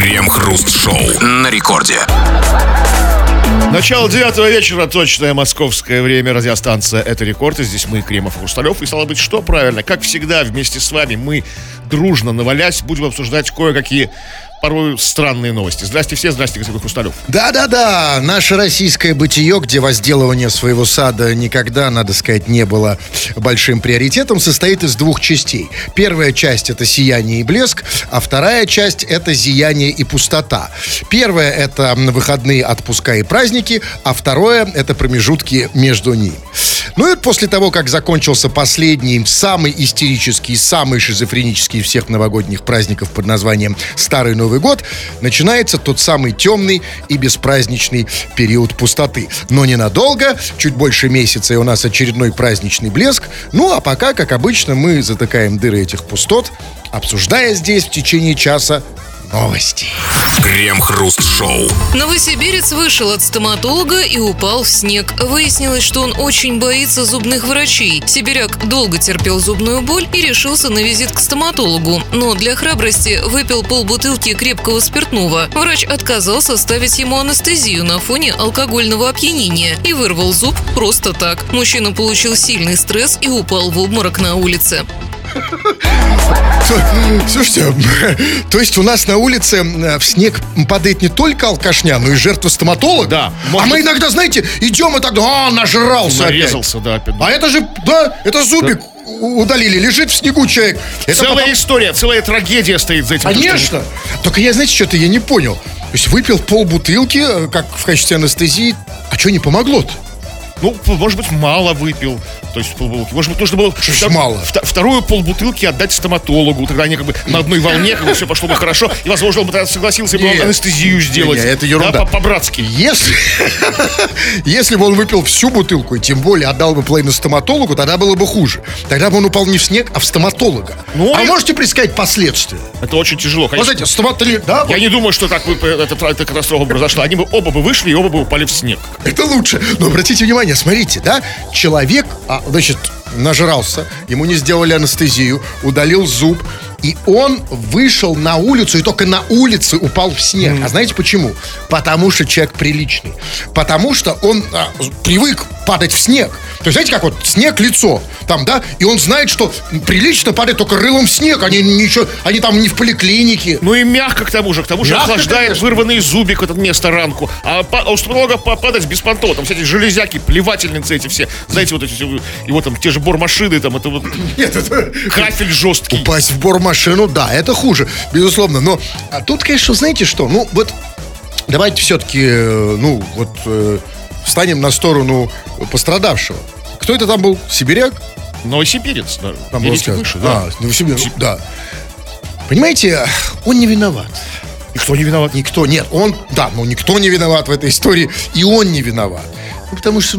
Крем-хруст-шоу на рекорде. Начало 9 вечера, точное московское время, радиостанция «Это рекорд». И здесь мы, Кремов и Хрусталёв. И стало быть, что правильно? Как всегда, вместе с вами мы дружно навалясь будем обсуждать кое-какие порой странные новости. Здрасте все, здрасте, господин Хрусталёв. Да-да-да, наше российское бытие, где возделывание своего сада никогда, надо сказать, не было большим приоритетом, состоит из двух частей. Первая часть — это сияние и блеск, а вторая часть — это зияние и пустота. Первая — это выходные, отпуска и праздники, а второе — это промежутки между ними. Ну и после того, как закончился последний, самый истерический, самый шизофренический из всех новогодних праздников под названием «Старый Новый год», начинается тот самый темный и беспраздничный период пустоты. Но ненадолго, чуть больше месяца, и у нас очередной праздничный блеск. Ну а пока, как обычно, мы затыкаем дыры этих пустот, обсуждая здесь в течение часа новости. Крем-хруст-шоу. Новосибирец вышел от стоматолога и упал в снег. Выяснилось, что он очень боится зубных врачей. Сибиряк долго терпел зубную боль и решился на визит к стоматологу. Но для храбрости выпил полбутылки крепкого спиртного. Врач отказался ставить ему анестезию на фоне алкогольного опьянения и вырвал зуб просто так. Мужчина получил сильный стресс и упал в обморок на улице. Слушайте, то есть у нас на улице в снег падает не только алкашня, но и жертва стоматолога? Да. А мы иногда, знаете, идем и так, нажрался опять. Нарезался, да, опять. А это же, это зубик. Удалили, лежит в снегу человек. Это целая история, целая трагедия стоит за этим. Конечно. Только я, знаете, что-то я не понял. То есть выпил полбутылки, как в качестве анестезии, а что не помогло-то? Ну, может быть, мало выпил. То есть полбутылки. Может быть, нужно было вторую полбутылки отдать стоматологу. Тогда они как бы на одной волне, как бы все пошло бы хорошо. И, возможно, он бы тогда согласился и анестезию сделать. Нет, это ерунда. Да, по-братски. Если бы он выпил всю бутылку, и тем более отдал бы половину стоматологу, тогда было бы хуже. Тогда бы он упал не в снег, а в стоматолога. Ну, а можете предсказать последствия? Это очень тяжело, конечно. Вот эти стоматологи, да? Я не думаю, что так эта катастрофа произошла. Они бы оба бы вышли и оба бы упали в снег. Это лучше. Но обратите внимание, смотрите, да? Человек... Значит, нажрался, ему не сделали анестезию, удалил зуб, и он вышел на улицу, и только на улице упал в снег. А знаете почему? Потому что человек приличный. Потому что он привык падать в снег. То есть, знаете, как вот снег лицо, там, да, и он знает, что прилично падает только рылом в снег, они там не в поликлинике. Ну и мягко к тому же охлаждает вырванный зубик, вот это место ранку. А у стоматолога попадать беспонтово, там все эти железяки, плевательницы эти все, знаете, вот эти все, и вот там те же бормашины, там, это вот... Нет, это... Кафель жесткий. Упасть в бормашину, да, это хуже, безусловно, но... А тут, конечно, знаете что, давайте все-таки, встанем на сторону пострадавшего. Кто это там был? Сибиряк? Новосибирец, да. Там выше, да. Новосибирец, да. Понимаете, он не виноват. Никто не виноват? Никто, нет. Никто не виноват в этой истории. И он не виноват. Потому что,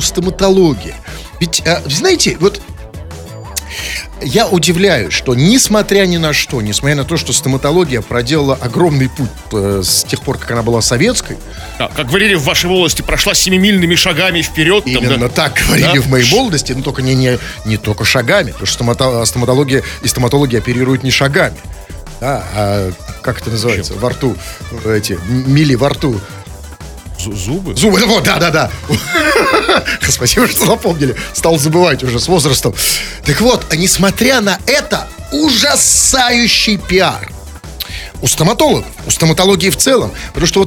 стоматология. Ведь, знаете, я удивляюсь, что несмотря ни на что, несмотря на то, что стоматология проделала огромный путь с тех пор, как она была советской. Да, как говорили в вашей молодости, прошла семимильными шагами вперед. Именно так говорили в моей молодости, но только не только шагами, потому что стоматология и стоматологи оперируют не шагами. Да, а как это называется? Во рту, эти мили во рту. Зубы? Зубы, да. Спасибо, что напомнили. Стал забывать уже с возрастом. Так вот, а несмотря на это, ужасающий пиар у стоматологов, у стоматологии в целом. Потому что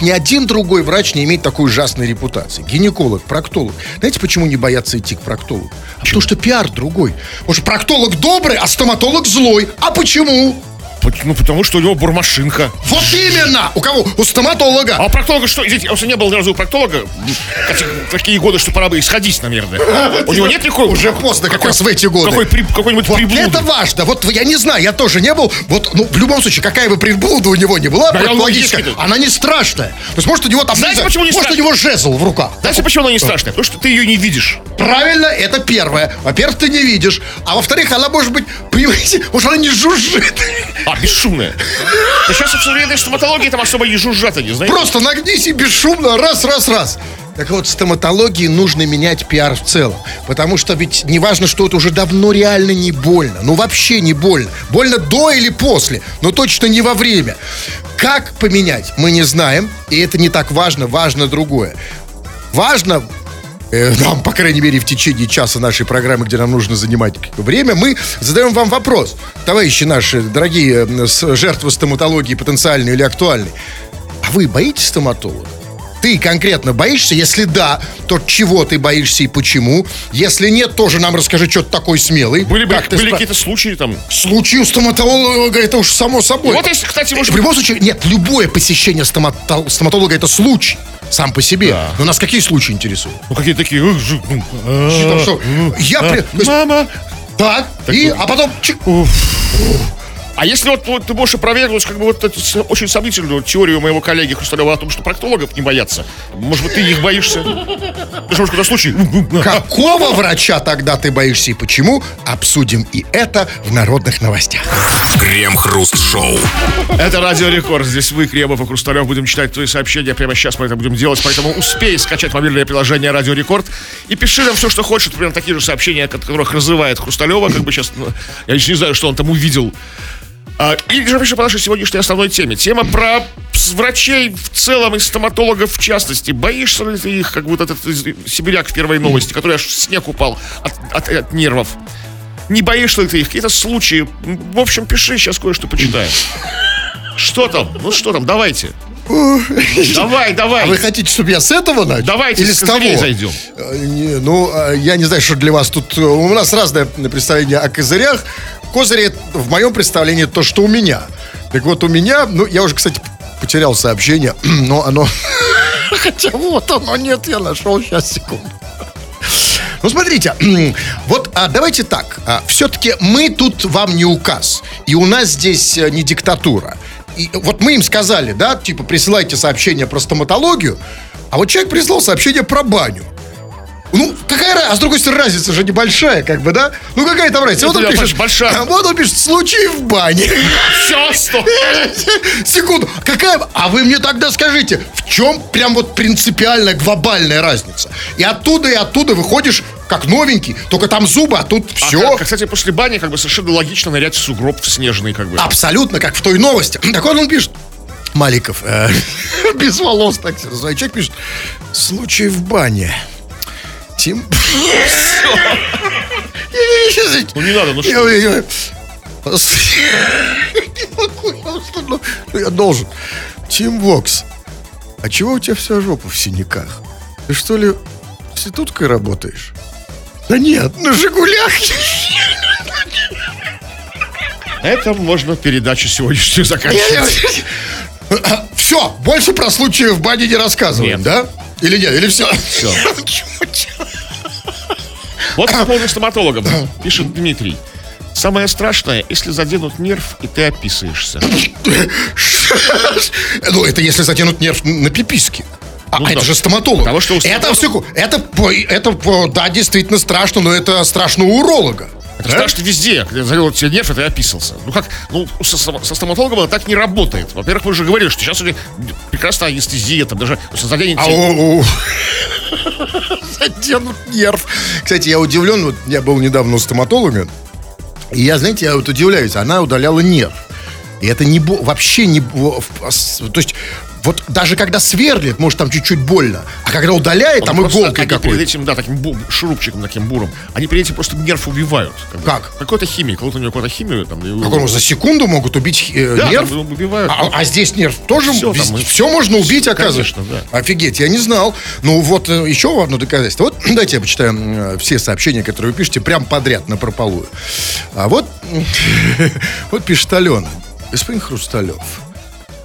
ни один другой врач не имеет такой ужасной репутации. Гинеколог, проктолог. Знаете, почему не боятся идти к проктологу? Потому что пиар другой. Потому что проктолог добрый, а стоматолог злой. А почему? Потому что у него бормашинка. Вот именно! У кого? У стоматолога. А у проктолога что? Извините, он не был ни разу у проктолога. Такие годы, что пора бы исходить, наверное. У него нет никакого? Уже поздно, как раз в эти годы. Какой-нибудь приблуда. Вот это важно. Вот я не знаю, я тоже не был. В любом случае, какая бы приблуда у него не была, проктологическая, она не страшная. То есть, может, у него там... Знаете, почему не страшная? Может, у него жезл в руках. Знаете, почему она не страшная? Потому что ты ее не видишь. Правильно, это первое. Во-первых, ты не видишь. А во-вторых, она, может быть, понимаете, уж она не жужжит. А, бесшумная. Сейчас в современной стоматологии там особо не жужжат, не знаете? Просто нагнись и бесшумно раз-раз-раз. Так вот, стоматологии нужно менять пиар в целом. Потому что ведь неважно, что это уже давно реально не больно. Ну, вообще не больно. Больно до или после, но точно не во время. Как поменять, мы не знаем. И это не так важно, важно другое. Важно... Нам, по крайней мере, в течение часа нашей программы, где нам нужно занимать время, мы задаем вам вопрос. Товарищи наши, дорогие жертвы стоматологии, потенциальные или актуальные, а вы боитесь стоматолога? Ты конкретно боишься? Если да, то чего ты боишься и почему? Если нет, тоже нам расскажи, что ты такой смелый. Были какие-то случаи там? Случаи у стоматолога, это уж само собой. Вот если, кстати, может... В любом случае, нет, любое посещение стоматолога это случай. Сам по себе. Да. Но нас какие случаи интересуют? Ну, какие такие... Мама! Так, а потом... А если вот ты можешь опровергнуть как бы вот эту очень сомнительную теорию моего коллеги Хрусталёва о том, что проктологов не боятся, может быть, ты их боишься? Потому что это случай. Какого врача тогда ты боишься и почему? Обсудим и это в народных новостях. Крем-хруст-шоу. Это Радио Рекорд. Здесь мы, Кремов и Хрусталёв, будем читать твои сообщения. Прямо сейчас мы это будем делать, поэтому успей скачать мобильное приложение Радио Рекорд и пиши нам все, что хочешь. Прям такие же сообщения, от которых разрывает Хрусталёва. Как бы сейчас... Я еще не знаю, что он там увидел. И же пиши по нашей сегодняшней основной теме. Тема про врачей в целом и стоматологов в частности. Боишься ли ты их, как будто этот сибиряк в первой новости, который аж в снег упал от нервов? Не боишься ли ты их? Какие-то случаи. В общем, пиши, сейчас кое-что почитаем. Что там? Ну что там, давайте. Давай. А вы хотите, чтобы я с этого начал? Давайте или с козырей зайдем. Я не знаю, что для вас тут. У нас разное представление о козырях. Козырь в моем представлении то, что у меня. Так вот, у меня, я уже, кстати, потерял сообщение, но оно... Хотя вот оно, нет, я нашел, сейчас, секунду. Смотрите, давайте так. Все-таки мы тут вам не указ. И у нас здесь не диктатура. И вот мы им сказали, да, типа, присылайте сообщение про стоматологию, а вот человек прислал сообщение про баню. Какая разница? А с другой стороны, разница же небольшая, как бы, да? Какая там разница? Вот он пишет, случай в бане. Все, стоп. Секунду. Какая... А вы мне тогда скажите, в чем прям вот принципиальная, глобальная разница? И оттуда выходишь как новенький, только там зубы, а тут все. Кстати, после бани как бы совершенно логично нырять в сугроб в снежный, как бы. Абсолютно, как в той новости. Так вот он пишет. Маликов, без волос, так себе называет. Человек пишет, случай в бане. Тим. Все. Не надо, что? Я должен. Тим Вокс, а чего у тебя вся жопа в синяках? Ты что ли институткой работаешь? Да нет, на «Жигулях». Это можно передачу сегодняшнюю заканчивать. Все, больше про случаи в бане не рассказываем, нет. Да? Или нет, или все? Все. Вот по поводу стоматологов, пишет Дмитрий. Самое страшное, если заденут нерв, и ты описываешься. Это если заденут нерв на пиписке. Это же стоматолог. Потому что у стоматолога... Это действительно страшно, но это страшно у уролога. Это страшно везде. Когда заденут тебе нерв, и ты описался. Со стоматологом это так не работает. Во-первых, мы уже говорили, что сейчас у них прекрасная анестезия. Там даже заденет тебе... Заденут нерв. Кстати, я удивлен. Я был недавно у стоматолога. И я удивляюсь. Она удаляла нерв. И это не вообще не... То есть... даже когда сверлит, может, там чуть-чуть больно. А когда удаляет, там иголкой какой-то. Перед этим, шурупчиком таким буром. Они перед этим просто нерв убивают. Как? Какой-то химией. Кого-то у него какая-то химия. Какому за секунду могут убить нерв? Да, убивают. А здесь нерв тоже? Все можно убить, оказывается. Конечно, да. Офигеть, я не знал. Еще одно доказательство. Давайте я почитаю все сообщения, которые вы пишете, прям подряд, напропалую. А вот пишет Алена. Господин Хрусталёв.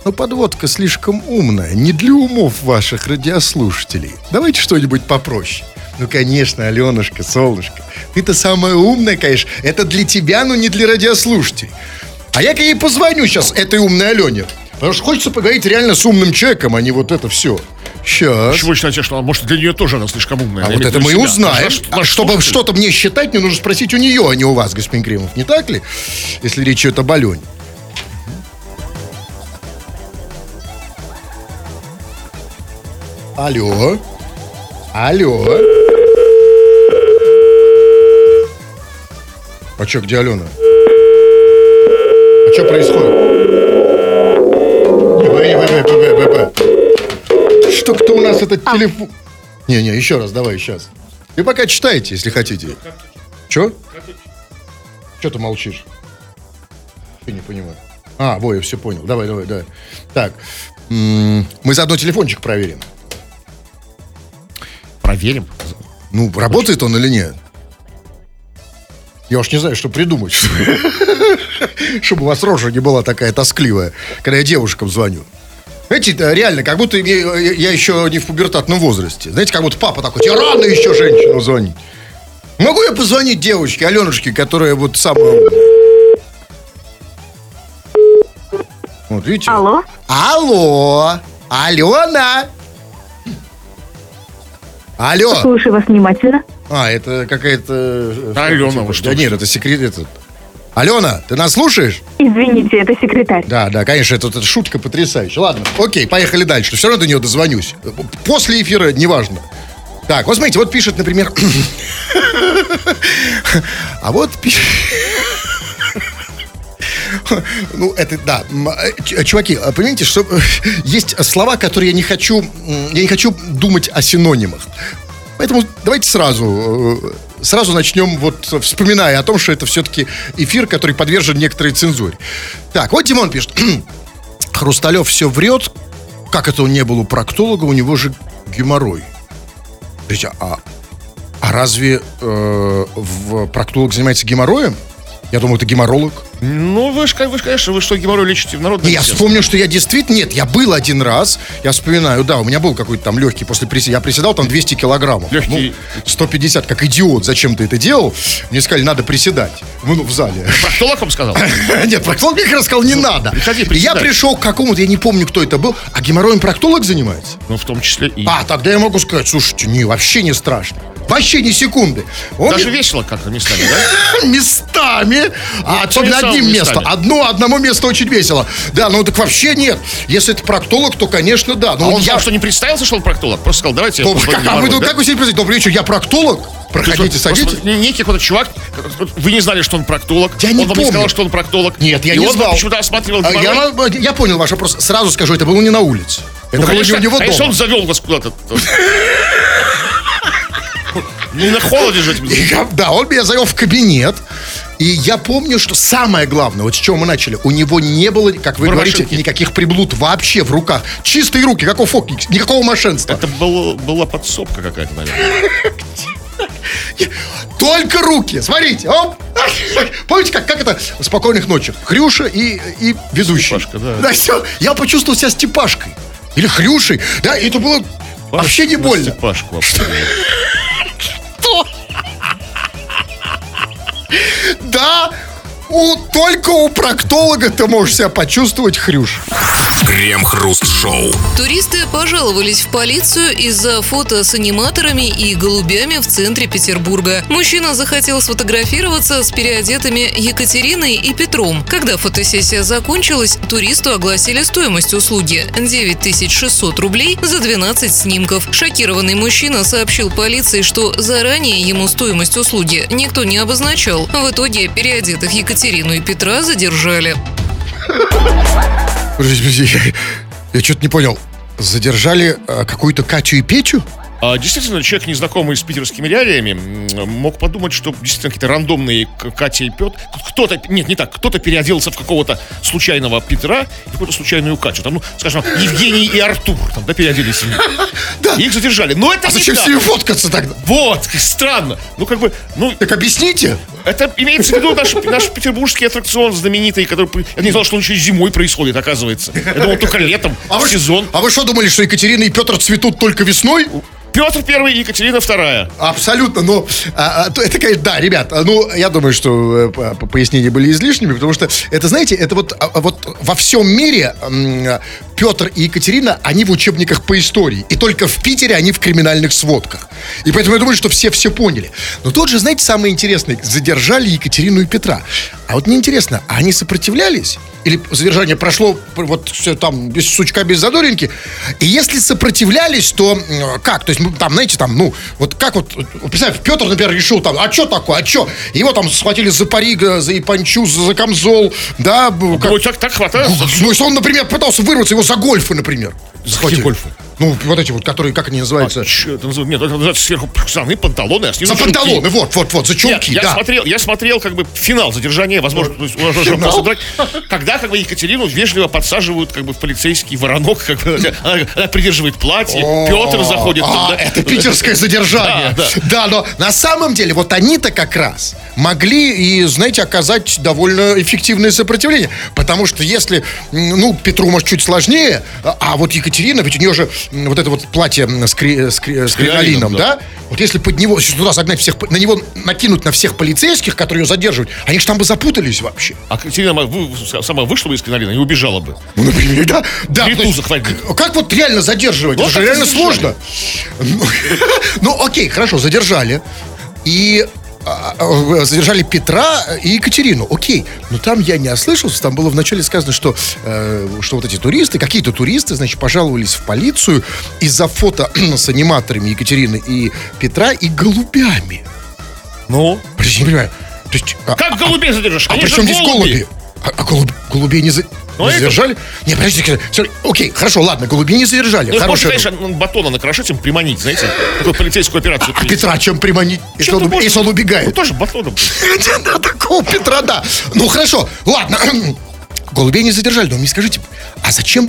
Но подводка слишком умная, не для умов ваших радиослушателей. Давайте что-нибудь попроще. Конечно, Аленушка, солнышко. Ты-то самая умная, конечно. Это для тебя, но не для радиослушателей. А я-ка ей позвоню сейчас, этой умной Алене. Потому что хочется поговорить реально с умным человеком, а не вот это все. Сейчас. Чего считаете, что может для нее тоже она слишком умная? А вот это мы и узнаем. Чтобы что-то мне считать, мне нужно спросить у нее, а не у вас, господин Кремов. Не так ли? Если речь идет об Алене. Алло. Алло. А чё, где Алена? А чё происходит? Что, кто у нас этот телефон? Не, еще раз, давай, сейчас. Вы пока читайте, если хотите. Чё? Чё ты молчишь? Я не понимаю. А, во, я все понял. Давай. Так, мы заодно телефончик проверим. Проверим? Ну, работает он или нет? Я уж не знаю, что придумать. Чтобы у вас рожа не была такая тоскливая, когда я девушкам звоню. Знаете, реально, как будто я еще не в пубертатном возрасте. Знаете, как будто папа такой: тебе рано еще женщину звонить. Могу я позвонить девочке, Аленушке, которая вот самая... Вот, видите? Алло! Алена! Алло! Слушаю вас внимательно. А, это какая-то... Алена, вы что? Да нет, это секретарь. Алена, ты нас слушаешь? Извините, это секретарь. Да, конечно, это шутка потрясающая. Ладно, окей, поехали дальше. Все равно до нее дозвонюсь. После эфира, неважно. Так, вот смотрите, вот пишет, например... А вот пишет... Ну, это, да. Чуваки, понимаете, что есть слова, которые я не хочу думать о синонимах. Поэтому давайте сразу начнем, вот, вспоминая о том, что это все-таки эфир, который подвержен некоторой цензуре. Так, вот Димон пишет. Хрусталёв все врет. Как это он не был у проктолога? У него же геморрой. Смотрите, а разве проктолог занимается геморроем? Я думал, это геморролог. Ну, вы же, конечно, что, геморрой лечите в народном? Я вспомнил, что я действительно... Нет, я был один раз. Я вспоминаю, да, у меня был какой-то там легкий после приседания. Я приседал там 200 килограммов. Легкий... Ну, 150, как идиот, зачем ты это делал? Мне сказали, надо приседать. Ну, в зале. Проктолог вам сказал? Нет, проктолог мне как раз сказал, не надо. Я пришел к какому-то, я не помню, кто это был. А геморроем проктолог занимается? Ну, в том числе и... А, тогда я могу сказать, слушайте, вообще не страшно. Вообще ни секунды. Даже весело как-то местами, да? Местами. А особенно одним местом. Одному месту очень весело. Да, ну так вообще нет. Если это проктолог, то, конечно, да. Но он сам что, не представился, что он проктолог? Просто сказал, давайте... Как вы себе представляете? Добрый вечер, я проктолог? Проходите, садитесь. Некий какой-то чувак, вы не знали, что он проктолог. Я не помню. Он вам не сказал, что он проктолог. Нет, я не знал. И он почему-то осматривал геморрой. Я понял ваш вопрос. Сразу скажу, это было не на улице. Это было не у него дома. Конечно, он завел вас куда-то. Не на холоде жить. Да, он меня завел в кабинет. И я помню, что самое главное, вот с чего мы начали, у него не было, как вы говорите, никаких приблуд вообще в руках. Чистые руки, как у Фокникса, никакого мошенства. Это была подсобка какая-то, наверное. Только руки, смотрите. Оп. Помните, как это в «Спокойных ночах»? Хрюша и везущий. Степашка, да. Да, все. Я почувствовал себя Степашкой. Или Хрюшей. Да, и это было вообще не больно. Степашку вообще. Да, только у проктолога ты можешь себя почувствовать Хрюш. Крем-хруст-шоу. Туристы пожаловались в полицию из-за фото с аниматорами и голубями в центре Петербурга. Мужчина захотел сфотографироваться с переодетыми Екатериной и Петром. Когда фотосессия закончилась, туристу огласили стоимость услуги – 9600 рублей за 12 снимков. Шокированный мужчина сообщил полиции, что заранее ему стоимость услуги никто не обозначал. В итоге переодетых Екатерину и Петра задержали. Я что-то не понял. Задержали какую-то Катю и Петю? Действительно, человек, незнакомый с питерскими реалиями, мог подумать, что действительно какие-то рандомные Катя и Петр. Кто-то переоделся в какого-то случайного Петра и какую-то случайную Катю. Там, скажем, Евгений и Артур там, да, переоделись. Их задержали. Но это зачем с ними фоткаться тогда? Вот, странно. Так объясните. Это имеется в виду наш петербургский аттракцион знаменитый, который... Я не знал, что он еще и зимой происходит, оказывается. Я думал, только летом, в сезон. А вы что думали, что Екатерина и Петр цветут только весной? Петр первый и Екатерина вторая. Абсолютно, но это, конечно, да, ребят, ну, я думаю, что пояснения были излишними, потому что это, знаете, это вот во всем мире Петр и Екатерина, они в учебниках по истории. И только в Питере они в криминальных сводках. И поэтому я думаю, что все поняли. Но тут же, знаете, самое интересное, задержали Екатерину и Петра. А вот мне интересно, а они сопротивлялись? Или задержание прошло вот все там без сучка, без задоринки? И если сопротивлялись, то как? То есть, там, знаете, там, ну, вот как вот... Представь, Петр, например, решил там, а что такое, а что? Его там схватили за парик, за япончу, за камзол, да? Как... Ну, так хватает. Ну, если он, например, пытался вырваться, его за гольфы, например. Захватили гольфы. Ну, вот эти вот, которые, как они называются? Нет, это называется сверху штаны, панталоны, а снизу за чулки. Панталоны, вот, за чулки, да. Я смотрел, как бы, финал задержания, возможно, когда, как бы, Екатерину вежливо подсаживают, как бы, в полицейский воронок, как бы, она придерживает платье, Петр заходит туда. Это питерское задержание. Да, но на самом деле, вот они-то как раз могли и, знаете, оказать довольно эффективное сопротивление, потому что если, ну, Петру, может, чуть сложнее, а вот Екатерина, ведь у нее же вот это вот платье с кринолином, да? Вот если под него, если туда согнать всех, на него накинуть на всех полицейских, которые ее задерживают, они же там бы запутались вообще. А Екатерина сама вышла бы из кринолина и убежала бы. Ну, например, да. Как вот реально задерживать? Вот это же реально сложно. Ну, окей, хорошо, задержали. И... задержали Петра и Екатерину. Окей, но там я не ослышался. Там было вначале сказано, что вот эти туристы, какие-то туристы, значит, пожаловались в полицию из-за фото с аниматорами Екатерины и Петра и голубями. Ну? Подожди, не понимаю. То есть, как голубей задержишь? А при чем здесь голуби? А голубей не задержали? Не задержали? Это... Не, подождите, окей, хорошо, ладно, голубей не задержали. Ну, хорошая... Можно, конечно, батона накрошить, им приманить, знаете, такую полицейскую операцию. А Петра чем приманить, если он убегает? Ну, тоже батоном. Да, такого Петра, да. Ну, хорошо, ладно. Голубей не задержали, но мне скажите, а зачем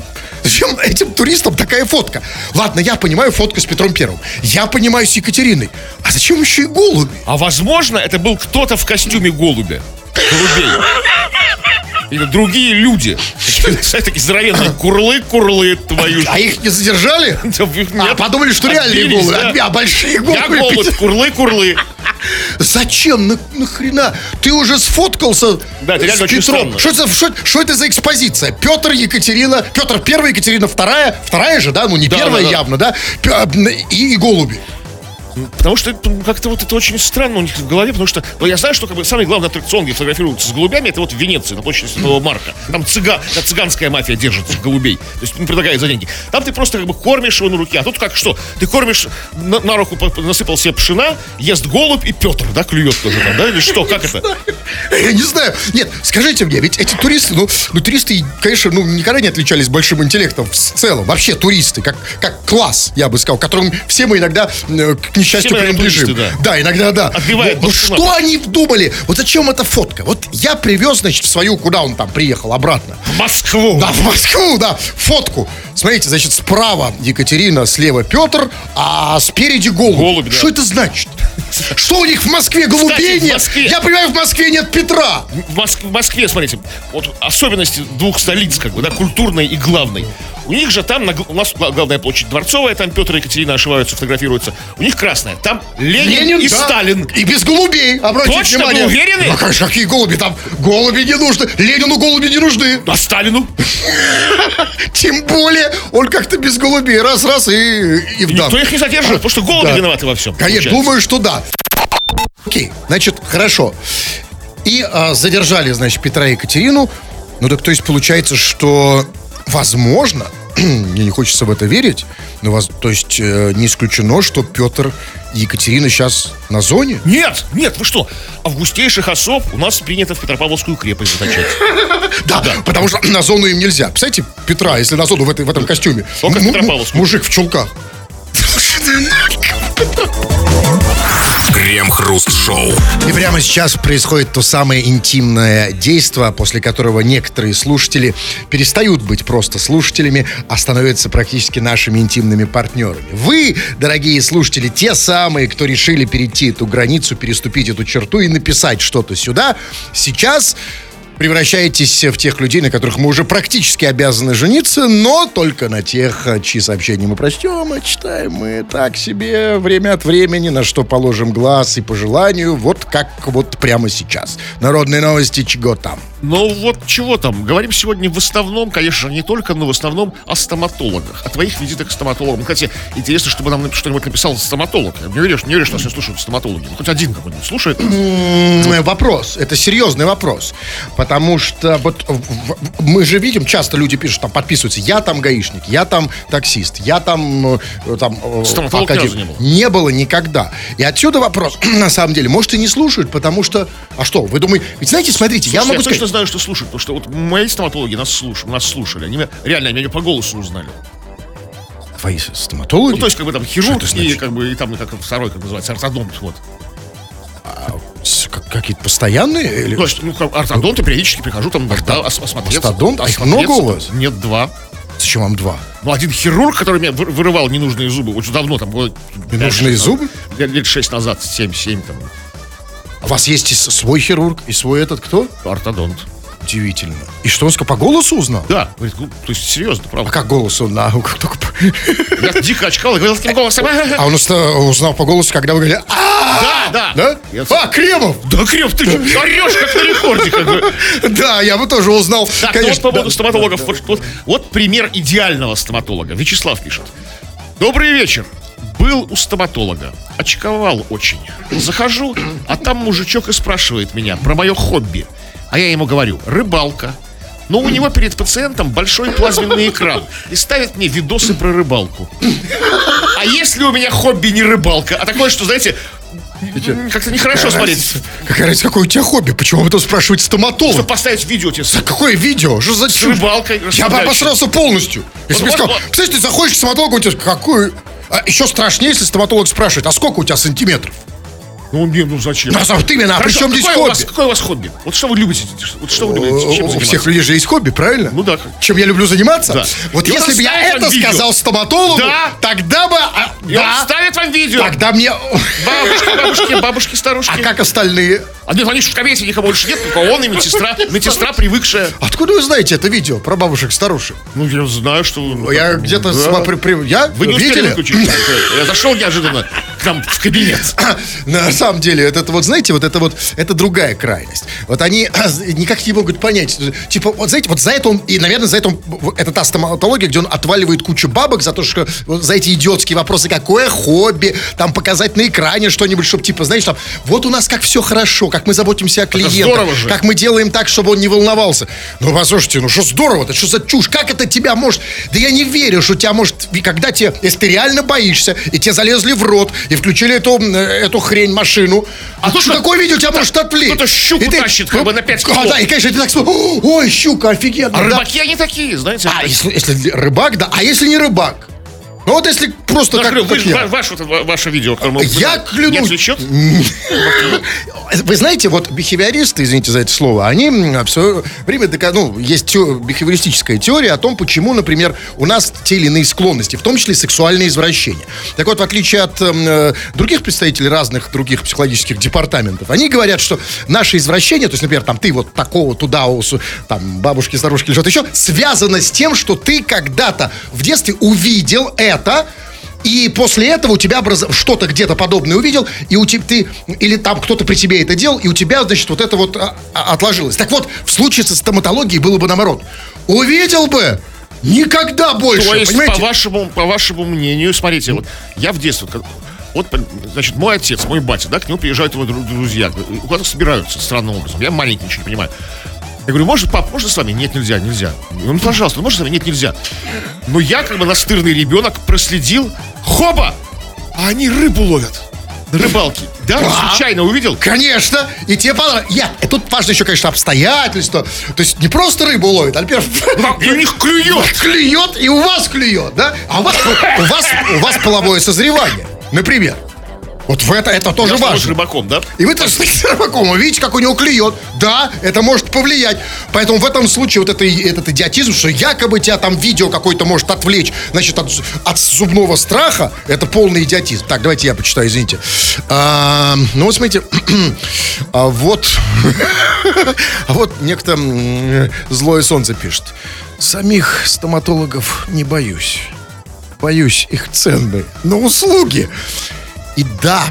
этим туристам такая фотка? Ладно, я понимаю, фотка с Петром Первым. Я понимаю, с Екатериной. А зачем еще и голуби? А возможно, это был кто-то в костюме голубя. Голубей. Или другие люди. Такие здоровенные курлы твою. А их не задержали? А подумали, что реальные голуби. А большие голуби. Я голубь, курлы. Зачем? Нахрена? Ты уже сфоткался с Петром. Что это за экспозиция? Петр, Екатерина. Петр первый, Екатерина вторая. Вторая же, да? Ну, не первая явно, да? И голуби. Потому что как-то вот это очень странно у них в голове, потому что, ну, я знаю, что, как бы, самый главный аттракцион, где фотографируются с голубями, это вот в Венеции, на площади Святого Марка. Там цыганская мафия держит голубей, то есть предлагает за деньги. Там ты просто, как бы, кормишь его на руке, а тут как что? Ты кормишь, на руку насыпал себе пшена, ест голубь, и Петр, да, клюет тоже там, да, или что, как это? Я не знаю. Нет, скажите мне, ведь эти туристы, ну туристы, конечно, ну никогда не отличались большим интеллектом в целом. Вообще туристы, как класс, я бы сказал, которым все мы иногда к счастью, принадлежим. Да, иногда, да. Ну, что они думали? Вот зачем эта фотка? Вот я привез, значит, в свою, куда он там приехал, обратно. В Москву. Да, в Москву, да. Фотку. Смотрите, значит, справа Екатерина, слева Петр, а спереди голубь. Что это значит? Что у них в Москве голубей нет? Я понимаю, в Москве нет Петра. В Москве, смотрите, вот особенности двух столиц, как бы, да, культурной и главной. У них же там, у нас главная площадь Дворцовая, там Петр и Екатерина ошиваются, фотографируются. У них красная. Там Ленин и да. Сталин. И без голубей. Обратите точно внимание. Вы уверены? Ну, конечно, какие голуби? Там голуби не нужны. Ленину голуби не нужны. А Сталину? Тем более, он как-то без голубей. Раз, и вдам. Никто их не задерживает, потому что голуби виноваты во всем. Конечно, думаю, что да. Окей, значит, хорошо. И задержали, значит, Петра и Екатерину. Ну так, то есть, получается, что... Возможно, мне не хочется в это верить, но, то есть, не исключено, что Петр и Екатерина сейчас на зоне? Нет, вы что? Августейших особ у нас принято в Петропавловскую крепость заточать. Да, потому что на зону им нельзя. Представляете, Петра, если на зону в этом костюме. Только в Петропавловскую. Мужик в чулках. Крем-хруст-шоу. И прямо сейчас происходит то самое интимное действие, после которого некоторые слушатели перестают быть просто слушателями, а становятся практически нашими интимными партнерами. Вы, дорогие слушатели, те самые, кто решили перейти эту границу, переступить эту черту и написать что-то сюда, сейчас превращаетесь в тех людей, на которых мы уже практически обязаны жениться, но только на тех, чьи сообщения мы прочтем, а читаем мы так себе время от времени, на что положим глаз и по желанию, вот как вот прямо сейчас. Народные новости, чего там? Ну вот чего там. Говорим сегодня в основном, конечно, не только, но в основном о стоматологах, о твоих визитах к стоматологам. Кстати, интересно, чтобы нам что-нибудь написал стоматолог. Я не верю, что нас не слушают стоматологи. Ну, хоть один какой-нибудь слушает. Вопрос. Это серьезный вопрос. Потому что вот мы же видим, часто люди пишут, там подписываются, я там гаишник, я там таксист, я там стоматолог не было. Не было никогда. И отсюда вопрос, на самом деле, может и не слушают, потому что, а что, вы думаете, ведь знаете, смотрите, слушайте, я могу сказать... знаю, что слушают, потому что вот мои стоматологи нас слушали. Они реально меня по голосу узнали. Твои стоматологи? Ну, то есть, как бы там хирург и, как бы, и там, как второй, как называется, ортодонт, вот. Какие-то постоянные? Или... То есть, ну, ортодонты периодически прихожу, там, осмотреться. Ортодонт? А их много у вас? Нет, 2. Зачем вам 2? Ну, один хирург, который меня вырывал ненужные зубы, очень давно, там, было... Ненужные зубы? Лет 6 назад, 7 там... А у вас есть и свой хирург, и свой этот кто? Ортодонт. Удивительно. И что он сказал? По голосу узнал? Да. Говорит, ну, то есть серьезно, правда. А как голосу? Я дико очкал и говорил таким голосом. А он узнал по голосу, когда вы говорили... Да. А, Кремов! Да, Кремов, ты орешь, как на рекорде. Да, я бы тоже узнал. Так, вот по поводу стоматологов. Вот пример идеального стоматолога. Вячеслав пишет. Добрый вечер. Был у стоматолога, очковал очень. Захожу, а там мужичок и спрашивает меня про мое хобби. А я ему говорю, рыбалка. Но у него перед пациентом большой плазменный экран и ставит мне видосы про рыбалку. А если у меня хобби не рыбалка, а такое, что, знаете, как-то нехорошо смотреть. Какая разница, какое у тебя хобби? Почему вы тут спрашиваете стоматолога? Чтобы поставить видео тебе. Да какое видео? Что за... С рыбалкой. Я бы обосрался полностью. Если бы сказал, представляешь, ты заходишь к стоматологу, у тебя какую... А еще страшнее, если стоматолог спрашивает, а сколько у тебя сантиметров? Ну, мне, ну зачем? Ну, вот именно, а при чем здесь хобби? Какое у вас хобби? Вот что вы любите? Вот что вы любите? Чем заниматься? У всех людей же есть хобби, правильно? Ну да. Чем я люблю заниматься? Да. Вот и если бы я это видео сказал стоматологу, да, тогда бы... А, и да, он ставит вам видео. Тогда мне... Бабушки, старушки. А как остальные? А нет, они же в комете, никого больше нет, только он и медсестра. Медсестра привыкшая. Откуда вы знаете это видео про бабушек, старушек? Ну, я знаю, что... Я где-то смотрю... Вы не успели выключить? Я зашел неожиданно к нам в кабинет. На самом деле, это вот, знаете, это другая крайность. Вот они никак не могут понять. Типа, вот знаете, вот за это он, и, наверное, за это он, это та стоматология, где он отваливает кучу бабок за то, что вот, за эти идиотские вопросы, какое хобби, там, показать на экране что-нибудь, чтобы, типа, знаешь, там, вот у нас как все хорошо, как мы заботимся о клиентах, как мы делаем так, чтобы он не волновался. Ну, послушайте, ну, что здорово-то, что за чушь, как это тебя может... Да я не верю, что тебя может... Когда тебе, если ты реально боишься, и тебе залезли в рот, и включили эту хрень, машину. А то, что такое видео тебя может отвлечь? Кто-то щуку тащит, как бы на 5 килограмм. Да, и, конечно, ты так смотришь. Ой, щука, офигенно. А рыбаки они такие, знаете. А, если рыбак, да. А если не рыбак? Ну, вот если просто так... Ваше видео, которому... Я клянусь... Вы знаете, вот бихевиористы, извините за это слово, они в свое время... Ну, есть бихевиористическая теория о том, почему, например, у нас те или иные склонности, в том числе сексуальные извращения. Так вот, в отличие от других представителей разных других психологических департаментов, они говорят, что наши извращения, то есть, например, там, ты вот такого туда, там, бабушки, старушки или что-то еще, связано с тем, что ты когда-то в детстве увидел это. И после этого у тебя что-то где-то подобное увидел, и у тебя ты, или там кто-то при тебе это делал, и у тебя, значит, вот это вот отложилось. Так вот, в случае со стоматологией было бы наоборот. Увидел бы, никогда больше. То есть, по вашему мнению, смотрите, вот я в детстве... Вот, значит, мой отец, мой батя, да, к нему приезжают его друзья, куда-то собираются странным образом. Я маленький, ничего не понимаю. Я говорю, может, пап, можно с вами? Нет, нельзя. Ну, пожалуйста, можно с вами? Нет, нельзя. Но я, как бы настырный ребенок, проследил. Хоба! А они рыбу ловят. На рыбалке. Да? Случайно увидел? Конечно. И тебе понравилось. Тут важно еще, конечно, обстоятельства. То есть не просто рыбу ловят, а, например... И у них клюет. Клюет, и у вас клюет, да? А у вас половое созревание, например. Вот в это тоже я важно. С рыбаком, да? И вы тоже с рыбаком. Видите, как у него клюет. Да, это может повлиять. Поэтому в этом случае вот этот идиотизм, что якобы тебя там видео какое-то может отвлечь, значит, от зубного страха, это полный идиотизм. Так, давайте я почитаю, извините. Ну, вот смотрите. Вот некто «Злое солнце» пишет. Самих стоматологов не боюсь. Боюсь их цены на услуги. И да,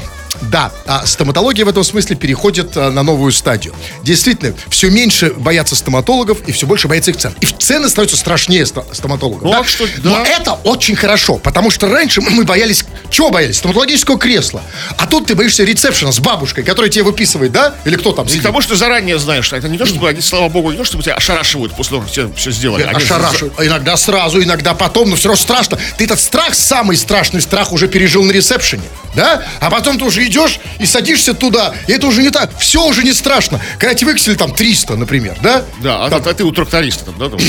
стоматология в этом смысле переходит на новую стадию. Действительно, все меньше боятся стоматологов и все больше боятся их цен. И цены становятся страшнее стоматологов. Вот, да? Да. Но это очень хорошо, потому что раньше мы боялись... Чего боялись? Стоматологического кресла. А тут ты боишься ресепшена с бабушкой, которая тебе выписывает, да? Или кто там сидит? Потому что заранее знаешь. Это не то, чтобы они, слава богу, не то, чтобы тебя ошарашивают после того, как все сделали. Ошарашивают. Иногда сразу, иногда потом, но все равно страшно. Ты этот страх, самый страшный страх уже пережил на ресепшене, да? А потом ты уже идешь и садишься туда, и это уже не так, все уже не страшно. Когда тебе выкатили там 300, например, да? Да, а ты у тракториста там, да? Там.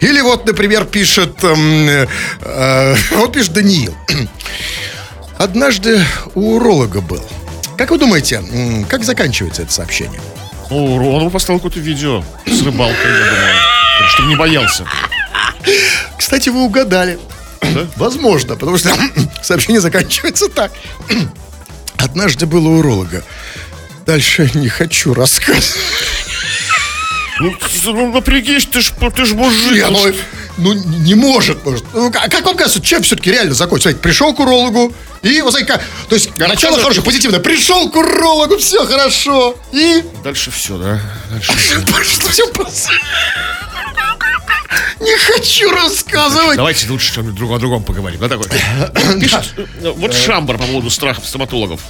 Или вот, например, пишет Даниил. Однажды у уролога был. Как вы думаете, как заканчивается это сообщение? Он поставил какое-то видео с рыбалкой, я думаю, чтобы не боялся. Кстати, вы угадали. Да? Возможно, потому что сообщение заканчивается так. Однажды было у уролога. Дальше не хочу рассказывать. Ну напрягись, ты ж мужик. Не может. А как вам кажется, чем все-таки реально закончится? Пришел к урологу, и вот знаете как. То есть начало хорошее, позитивное. Пришел к урологу, все хорошо. И. Дальше все, да? Дальше все. Не хочу рассказывать. Давайте лучше что-нибудь друг о другом поговорим. Да, такой. Пишет, вот Шамбар по поводу страхов стоматологов.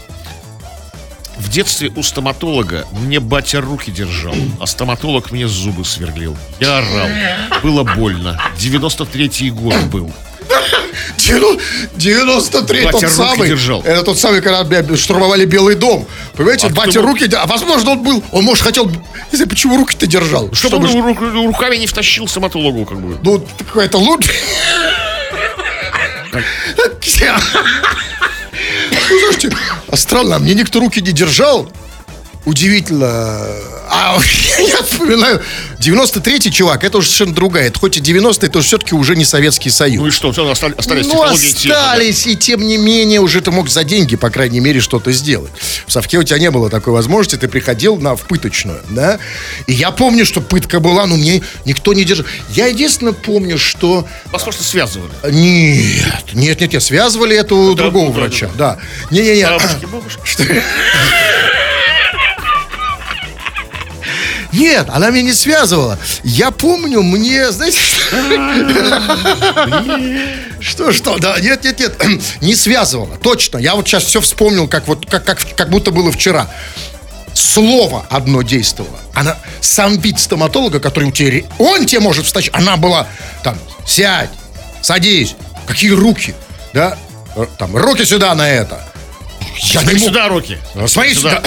В детстве у стоматолога мне батя руки держал, а стоматолог мне зубы сверлил. Я орал. Было больно. 93-й год был. 93-й, батя тот самый. Держал. Это тот самый, когда штурмовали Белый дом. Понимаете, батя руки держал. Возможно, он, может, хотел... Если почему руки-то держал? Чтобы руками не втащил стоматологу, как бы. Ну, это лучше. Ну, слушайте, странно, мне никто руки не держал. Удивительно. А я вспоминаю, 93-й, чувак, это уже совершенно другая. Это хоть и 90-й, это все-таки уже не Советский Союз. Ну и что, остались технологии. Остались, и тем не менее, уже ты мог за деньги, по крайней мере, что-то сделать. В совке у тебя не было такой возможности, ты приходил в пыточную, да? И я помню, что пытка была, но мне никто не держал. Я единственное помню, что... Вас просто связывали? Нет, связывали это у другого врача, да. Не-не-не. Бабушки. Что? Нет, она меня не связывала. Я помню, мне, знаете... Что? Да, нет. Не связывала, точно. Я вот сейчас все вспомнил, как будто было вчера. Слово одно действовало. Она сам вид стоматолога, который у тебя... Он тебе может встать. Она была там, сядь, садись. Какие руки, да? Там, руки сюда на это. Смотри сюда руки. Смотри сюда.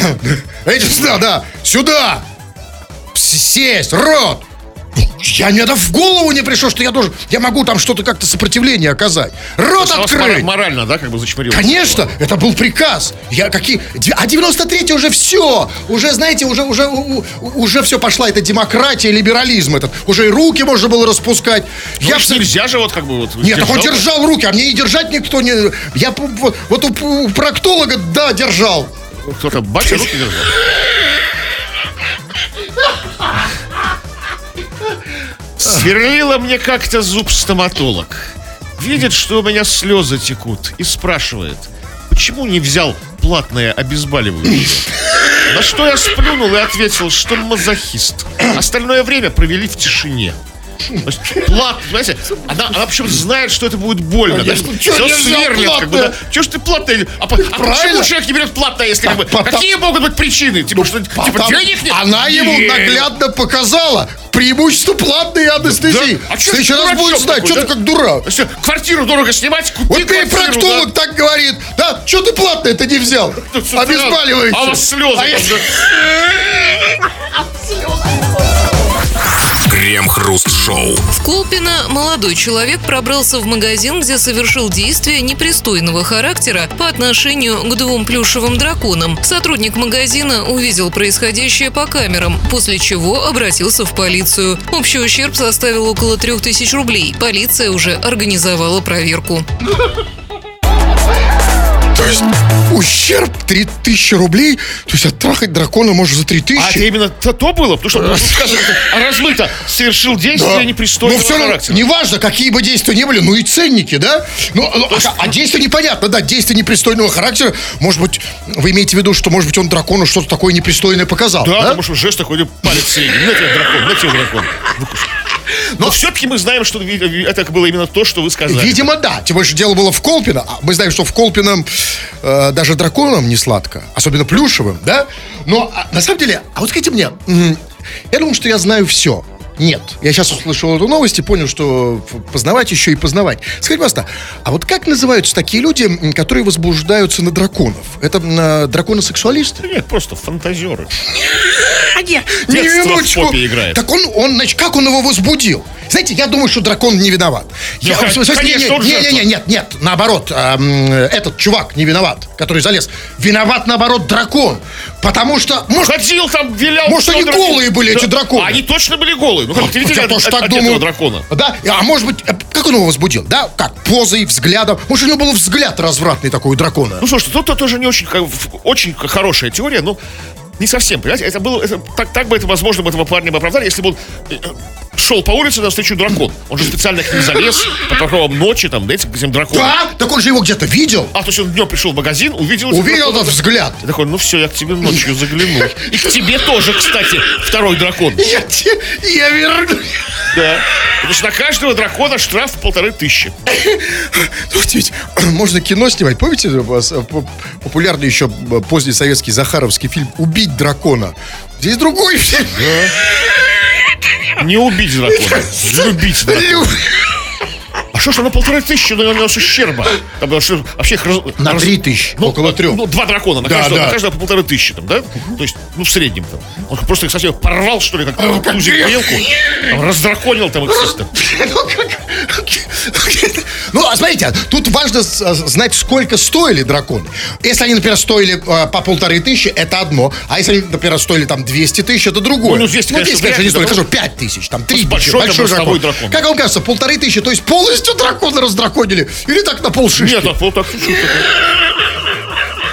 Эти сюда, да. Сюда. Сесть, рот. Я не в голову не пришло, что я должен. Я могу там что-то как-то сопротивление оказать. Рот открыть. Морально, да, как бы зачморил. Конечно, это был приказ. А 93-й уже все. Уже, знаете, уже все пошла. Это демократия, либерализм этот. Уже и руки можно было распускать. Ну, я нельзя же вот как бы вот. Нет, он держал руки, а мне и держать никто не. Я вот у проктолога, да, держал. Кто-то батя руки держал. Сверлила мне как-то зуб стоматолог. Видит, что у меня слезы текут, и спрашивает, почему не взял платное обезболивающее. На что я сплюнул и ответил, что мазохист. Остальное время провели в тишине. Платно, знаете, она причем знает, что это будет больно. Да? Все сверлит, как бы, да. Чего ж ты платная? Почему человек не берет платное, если как бы. Какие могут быть причины? Типа денег нет? Она ему наглядно показала преимущество платной анестезии. Да? А ты сейчас будешь знать, что да? Ты как дурак. Квартиру дорого снимать, купи вот квартиру. Вот мне проктолог так говорит, да? Что ты платное ты не взял? Обезболивающее. А у вас слезы. Крем-хруст-шоу. В Колпино молодой человек пробрался в магазин, где совершил действие непристойного характера по отношению к двум плюшевым драконам. Сотрудник магазина увидел происходящее по камерам, после чего обратился в полицию. Общий ущерб составил около 3000 рублей. Полиция уже организовала проверку. То есть ущерб 3000 рублей? То есть оттрахать дракона можно за 3000? А это именно то было? Потому что размыто совершил действие непристойного характера. Неважно, какие бы действия ни были, ну и ценники, да? А действие непонятно, да, действие непристойного характера. Может быть, вы имеете в виду, что, может быть, он дракону что-то такое непристойное показал? Да, потому что жест такой, палец средний. На тебе дракон, на тебе дракон. Но все-таки мы знаем, что это было именно то, что вы сказали. Видимо, да. Тем больше дело было в Колпино. Мы знаем, что в Колпино даже драконам не сладко. Особенно плюшевым, да? Но на самом деле, а вот скажите мне, я думал, что я знаю все. Нет. Я сейчас услышал эту новость и понял, что познавать еще и познавать. Скажите, пожалуйста, а вот как называются такие люди, которые возбуждаются на драконов? Это драконосексуалисты? Нет, просто фантазеры. Нет, не минуточку. Так он, значит, как он его возбудил? Знаете, я думаю, что дракон не виноват. Нет, наоборот, этот чувак не виноват, который залез. Виноват, наоборот, дракон. Потому что... Ходил там, вилял. Может, они голые были, эти драконы. Они точно были голые. Ну, как я тоже так думаю. Дракона. Да, а может быть, как он его возбудил? Да, как, позой, взглядом. Может, у него был взгляд развратный такой у дракона. Ну, слушай, тут тоже не очень хорошая теория, но... Не совсем, понимаете? Это было, так бы это, возможно, этого парня бы оправдали, если бы он шел по улице навстречу дракон. Он же специально к ним залез под покровом ночи, там, знаете, к этим драконам. Да? Так он же его где-то видел. А, то есть он днем пришел в магазин, увидел этот взгляд. И такой, ну все, я к тебе ночью загляну. И к тебе тоже, кстати, второй дракон. Я вернусь. Да. Потому что на каждого дракона штраф 1500. Ну, ведь можно кино снимать. Помните популярный еще поздний советский захаровский фильм «Убить дракона»? Здесь другой фильм. Да. Не убить дракона, любить дракона. А что ж на 1500, у нас ущерба? Там, вообще, на 3000, около 3. Ну, 2 дракона на каждого по 1500, там, да? То есть, ну, в среднем. Там. Он просто их совсем порвал, что ли, как тузик белку. Раздраконил там их чисто. Ну, а смотрите, тут важно знать, сколько стоили драконы. Если они, например, стоили по 1500, это одно. А если они, например, стоили там 200 тысяч, это другое. Ну, 200, конечно, не стоит. Хорошо, 5 тысяч, там 3 тысячи. Большой дракон. Как вам кажется, 1500, то есть полностью дракона раздраконили? Или так на полшишки? Нет, на полшишки.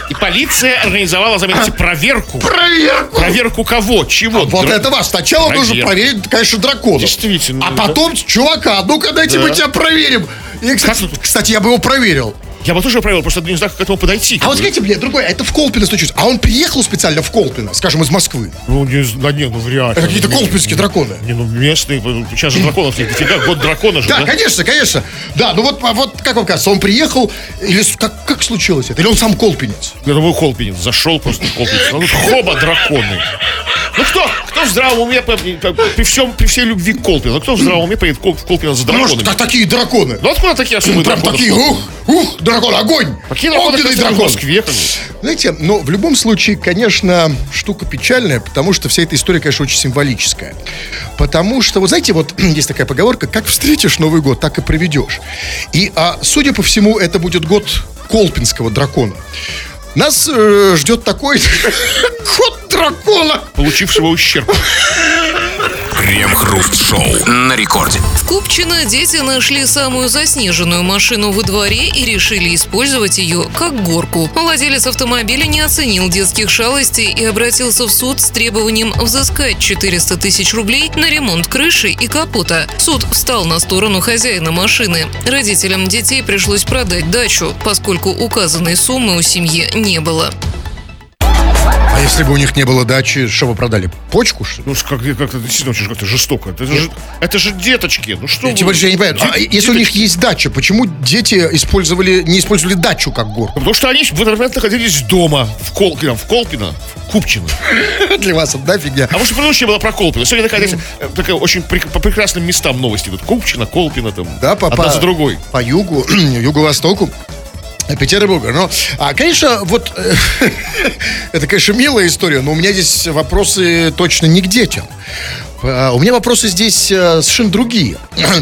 И полиция организовала, заметьте, проверку. Проверку кого? Чего? Вот это вас. Сначала нужно проверить, конечно, дракона. Действительно. А потом чувака. Ну-ка, дайте мы тебя проверим. И, кстати, я бы его проверил. Я бы тоже проверил, просто не знаю, как к этому подойти. А вот скажите мне, другое, это в Колпино случилось. А он приехал специально в Колпино, скажем, из Москвы. Ну, не, вряд ли. Это какие-то колпинские драконы. Местные, сейчас же драконов нет. Дофига, год дракона же, да? Да, конечно. Да, ну вот как вам кажется, он приехал, или как случилось это? Или он сам колпинец? Я думаю, колпинец. Зашел просто колпинец. Ну, хоба драконы. Ну, кто в здравом уме, при всей любви к Колпино, ну, кто в здравом уме поедет в Колпино за драконами? Может, такие драконы. Ну, откуда такие особые драконы? Прям такие, ух, дракон, огонь! Какие огненный дракон! В Москве, знаете, но в любом случае, конечно, штука печальная, потому что вся эта история, конечно, очень символическая. Потому что, вот знаете, вот есть такая поговорка, как встретишь Новый год, так и проведешь. И, судя по всему, это будет год колпинского дракона. Нас ждет такой ход дракона, получившего ущерб. Крем-хруст-шоу на рекорде. В Купчино дети нашли самую заснеженную машину во дворе и решили использовать ее как горку. Владелец автомобиля не оценил детских шалостей и обратился в суд с требованием взыскать 400 тысяч рублей на ремонт крыши и капота. Суд встал на сторону хозяина машины. Родителям детей пришлось продать дачу, поскольку указанной суммы у семьи не было. А если бы у них не было дачи, что вы продали? Почку, что ли? Ну, как-то действительно очень как-то жестоко. Это же деточки. Ну что тем более, я не понимаю. Если у них есть дача, почему дети не использовали дачу как горку? Потому что они в интернет находились дома, в Колпино, в Купчино. Для вас одна фигня. А может, предыдущая была про Колпино. Сегодня такая очень по прекрасным местам новости. Купчино, Колпино, там, одна за другой. По югу, юго-востоку. Петербурга. Но, конечно, вот это, конечно, милая история, но у меня здесь вопросы точно не к детям. у меня вопросы здесь совершенно другие.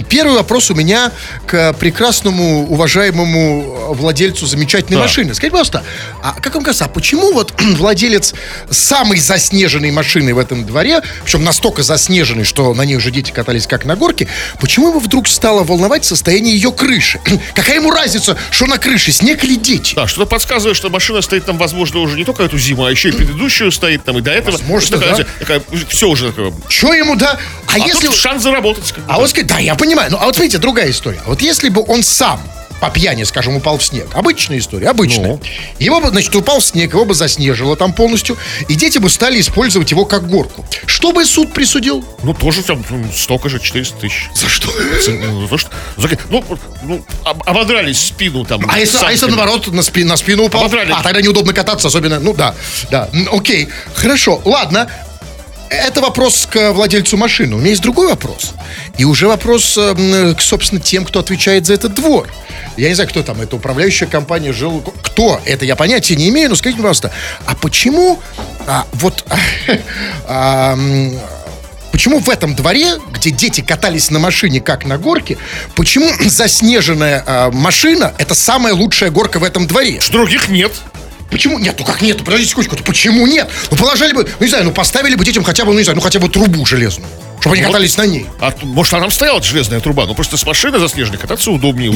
Первый вопрос у меня к прекрасному, уважаемому владельцу замечательной машины. Скажите, пожалуйста, а как вам кажется, а почему вот владелец самой заснеженной машины в этом дворе, причем настолько заснеженной, что на ней уже дети катались как на горке, почему его вдруг стало волновать состояние ее крыши? Какая ему разница, что на крыше, снег или дети? Да, что-то подсказывает, что машина стоит там, возможно, уже не только эту зиму, а еще и предыдущую стоит там, и до этого. Возможно, такая, да. Такая, все уже такое. Че ему, да? А если... тут шанс заработать. А он скажет, да, я понимаю. Ну, а вот смотрите, другая история. Вот если бы он сам по пьяни, скажем, упал в снег. Обычная история, обычная. Ну. Его бы, значит, упал в снег, его бы заснежило там полностью, и дети бы стали использовать его как горку. Что бы суд присудил? Ну, тоже там столько же, 400 тысяч. За что? Ну, ободрались спину там. А если наоборот, на спину упал? Ободрали. А, тогда неудобно кататься, особенно, ну, да. Окей, хорошо, ладно. Это вопрос к владельцу машины. У меня есть другой вопрос. И уже вопрос, собственно, тем, кто отвечает за этот двор. Я не знаю, кто там, это управляющая компания, жил... Кто? Это я понятия не имею, но скажите, пожалуйста, а почему... Почему в этом дворе, где дети катались на машине, как на горке, почему заснеженная машина – это самая лучшая горка в этом дворе? Что других нет. Почему? Нет, ну как нет? Подождите секундочку. Почему нет? Ну положили бы, ну не знаю, ну поставили бы детям хотя бы, ну не знаю, ну хотя бы трубу железную. Чтобы они катались на ней. А может, она там стояла, железная труба? Ну просто с машины заснеженной кататься удобнее.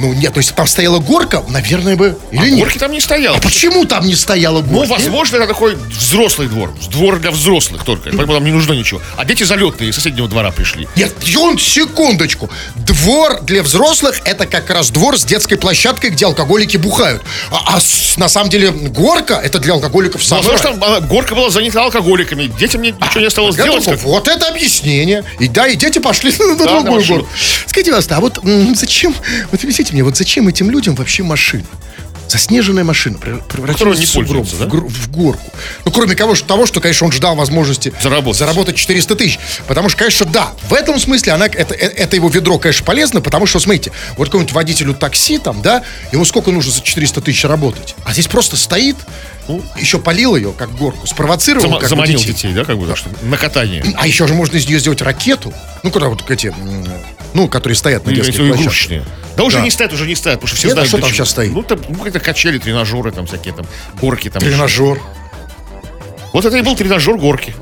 Нет, то есть там стояла горка, наверное бы, или нет? Горки там не стояла. А почему там не стояла горка? Ну, возможно, это такой взрослый двор. Двор для взрослых только. Поэтому там не нужно ничего. А дети залетные из соседнего двора пришли. Нет, секундочку. Двор для взрослых — это как раз двор с детской площадкой, где алкоголики бухают. А на самом деле горка — это для алкоголиков самое. Возможно, там горка была занята алкоголиками. Детям ничего не осталось делать. Вот это объяснение. И да, и дети пошли на другую горку. Скажите, пожалуйста, а вот зачем, вот объясните мне, вот зачем этим людям вообще машина? Заснеженная машина превратилась в горку. Ну, кроме того, что, конечно, он ждал возможности заработать 400 тысяч. Потому что, конечно, да, в этом смысле это его ведро, конечно, полезно, потому что, смотрите, вот какому-нибудь водителю такси, там, да, ему сколько нужно за 400 тысяч работать? А здесь просто стоит... Ну, еще полил ее, как горку, спровоцировал, как заманил детей, да, как бы, да. Что, на катание. А еще же можно из нее сделать ракету. Ну, когда вот эти, ну, которые стоят на детских площадках. Да, уже не стоят, потому что все знают, что там сейчас стоит. Ну, там, какие-то качели, тренажеры там всякие, там, горки там. Тренажер. Вот это и был тренажер горки.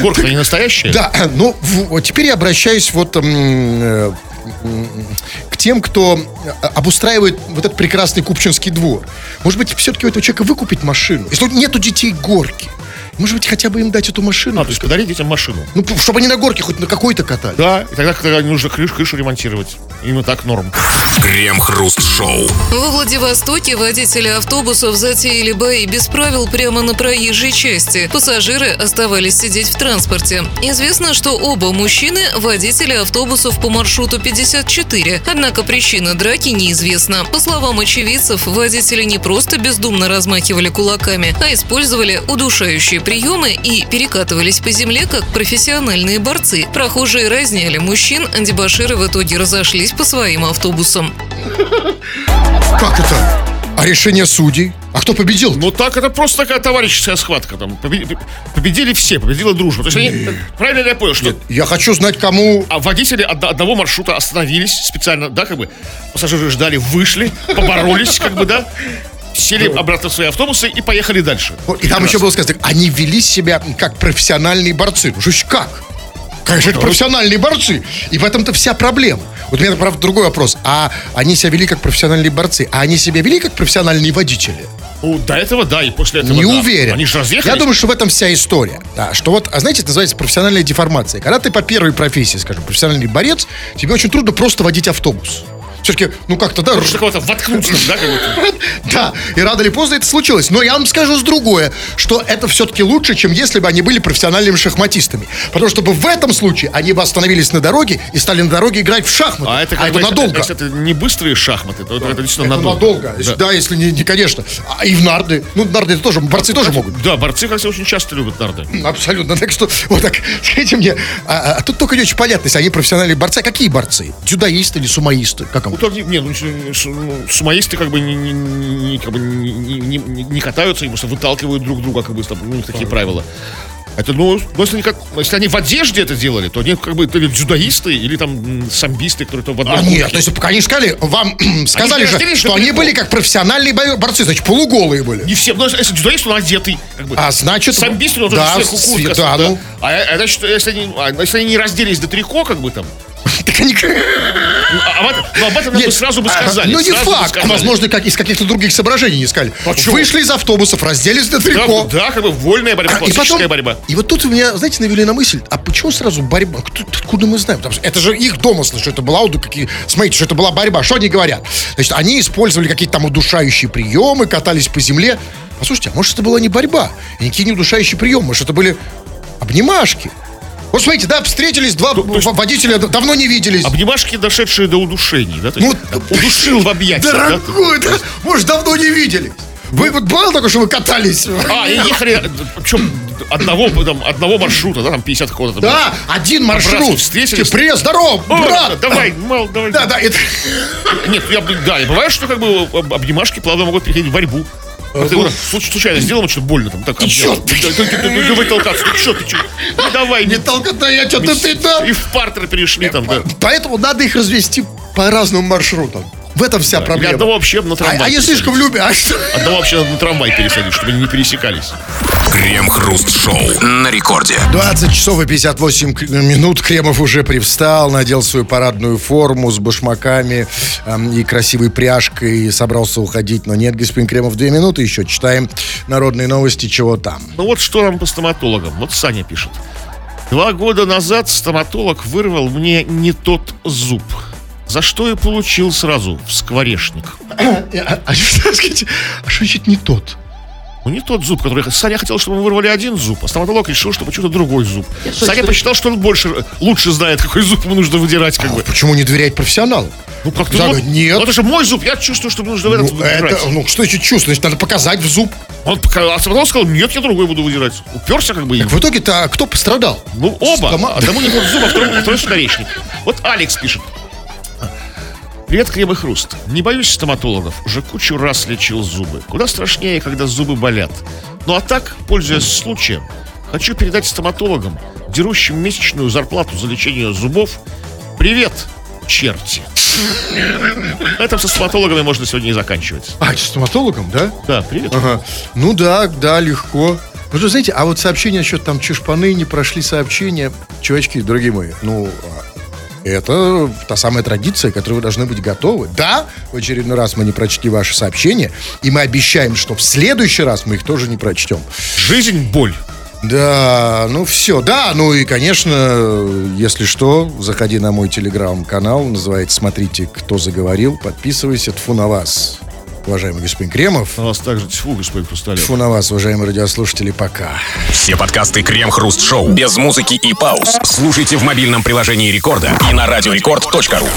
Горка не настоящая? Да, ну, теперь я обращаюсь вот... к тем, кто обустраивает вот этот прекрасный купчинский двор. Может быть, все-таки у этого человека выкупить машину? Если нету детей горки, может быть, хотя бы им дать эту машину? То есть подарить детям машину. Ну, чтобы они на горке хоть на какой-то катались. Да, и тогда, когда нужно крышу ремонтировать. Именно так норм. Крем-хруст-шоу. Во Владивостоке водители автобусов затеяли бои без правил прямо на проезжей части. Пассажиры оставались сидеть в транспорте. Известно, что оба мужчины – водители автобусов по маршруту 54. Однако причина драки неизвестна. По словам очевидцев, водители не просто бездумно размахивали кулаками, а использовали удушающие приемы и перекатывались по земле, как профессиональные борцы. Прохожие разняли мужчин, дебоширы в итоге разошлись по своим автобусам. Как это? А решение судей? А кто победил? Ну так, это просто такая товарищеская схватка. Там. Победили все, победила дружба. То есть они, правильно ли я понял, что... Нет, я хочу знать, кому... А водители одного маршрута остановились специально, да, как бы? Пассажиры ждали, вышли, поборолись, как бы, да? Сели обратно в свои автобусы и поехали дальше. И там еще было сказано, они вели себя как профессиональные борцы. Ну что, как? Конечно, это профессиональные борцы. И в этом-то вся проблема. Вот у меня, правда, другой вопрос. А они себя вели как профессиональные борцы? А они себя вели как профессиональные водители? Ну, до этого да, и после этого Не уверен. Они же разъехались. Я думаю, что в этом вся история. Да, что вот, знаете, это называется профессиональная деформация. Когда ты по первой профессии, скажем, профессиональный борец, тебе очень трудно просто водить автобус. Все-таки, ну как-то, да? Что кого-то воткнуть, да, как будто? Да, и рано или поздно это случилось. Но я вам скажу с другое, что это все-таки лучше, чем если бы они были профессиональными шахматистами. Потому что в этом случае они бы остановились на дороге и стали на дороге играть в шахматы. А это, как бы, надолго. Если это не быстрые шахматы, то это действительно надолго. Да. Да, если не, конечно. А и в нарды. Ну, нарды тоже, борцы тоже могут. Да, борцы, как всегда, очень часто любят нарды. Абсолютно. Так что, вот так, скажите мне, тут только не очень понятно, если они профессиональные борцы. А какие борцы? Дзюдоисты или сумоисты? Как он? Сумоисты как бы не катаются, и просто выталкивают друг друга, как бы, у них такие правила. Это, ну, если они в одежде это делали, то они как бы или дзюдоисты, или там самбисты, которые там в одном... А нет, то есть, пока они сказали, вам сказали же, что они были как профессиональные борцы, значит, полуголые были. Не все, но если дзюдоист, он одетый. Как бы. А значит... Самбист, он да, тоже все хукут. Да, ну... А значит, если они не разделись до трико, как бы там... Так они... Ну, об этом нам бы сразу бы сказали. Ну, не факт. А, возможно, из каких-то других соображений не сказали. Почему? Вышли из автобусов, разделись до трико. Да, как бы вольная борьба, классическая борьба. И вот тут у меня, знаете, навели на мысль, а почему сразу борьба? Откуда мы знаем? Потому что это же их домыслы, что это была, смотрите, что это была борьба. Что они говорят? Значит, они использовали какие-то там удушающие приемы, катались по земле. Послушайте, а может, это была не борьба? Никакие не удушающие приемы, может, это были обнимашки. Вот смотрите, да, встретились два водителя, давно не виделись. Обнимашки, дошедшие до удушений, да? Ну, удушил в объятиях. Дорогой, да? Может, давно не виделись. Вы вот бывало только, что вы катались? А, и ехали, причем одного маршрута, да, там 50 куда-то. Да, один маршрут. Встретились. Привет, здоров, брат. Давай, мал, давай. Да, да. Нет, я бывает, что как бы обнимашки, плавно могут переходить в борьбу. Случайно сделал, что больно там. Так, давай толкаться. Ты чё? Ну, давай. Не толкаться, я что-то ты там. И в партер перешли там, да. Поэтому надо их развести по разным маршрутам. В этом вся проблема. Или одного вообще на трамвай. А я слишком люблю. Одного вообще на трамвай пересадить, чтобы они не пересекались. Крем-хруст-шоу на рекорде. 20 часов и 58 минут. Кремов уже привстал, надел свою парадную форму с башмаками и красивой пряжкой. И собрался уходить, но нет, господин Кремов, 2 минуты еще читаем народные новости, чего там. Ну вот что там по стоматологам. Вот Саня пишет. 2 года назад стоматолог вырвал мне не тот зуб. За что и получил сразу в скворечник. А что значит не тот? Ну, не тот зуб, который... Саня хотел, чтобы мы вырвали один зуб, а стоматолог решил, что почему-то другой зуб. Саня посчитал, что он лучше знает, какой зуб ему нужно выдирать. Почему не доверять профессионалу? Ну, как-то... Нет. Ну, это же мой зуб, я чувствую, что нужно этот выдирать. Ну, что еще чувствовать? Значит, надо показать в зуб. А стоматолог сказал, нет, я другой буду выдирать. Уперся как бы. Так в итоге-то кто пострадал? Ну, оба. Одному не тот зуб, а второй скворечник. Вот Алекс пишет. Привет, Крем и Хруст. Не боюсь стоматологов, уже кучу раз лечил зубы. Куда страшнее, когда зубы болят. Ну а так, пользуясь случаем, хочу передать стоматологам, дерущим месячную зарплату за лечение зубов, привет, черти. На этом со стоматологами можно сегодня и заканчивать. А, с стоматологом, да? Да, привет. Ага. Ну да, легко. Ну, вы знаете, а вот сообщения насчет там чешпаны не прошли сообщения. Чувачки, дорогие мои, ну... Это та самая традиция, к которой вы должны быть готовы. Да, в очередной раз мы не прочли ваши сообщения, и мы обещаем, что в следующий раз мы их тоже не прочтем. Жизнь, боль. Да, ну все, да, ну и, конечно, если что, заходи на мой телеграм-канал, называется «Смотрите, кто заговорил», подписывайся, тфу на вас, уважаемый господин Кремов. На вас также тьфу, господин Хрусталёв. Тьфу на вас, уважаемые радиослушатели, пока. Все подкасты Крем-хруст-шоу без музыки и пауз слушайте в мобильном приложении «Рекорда» и на radiorecord.ru.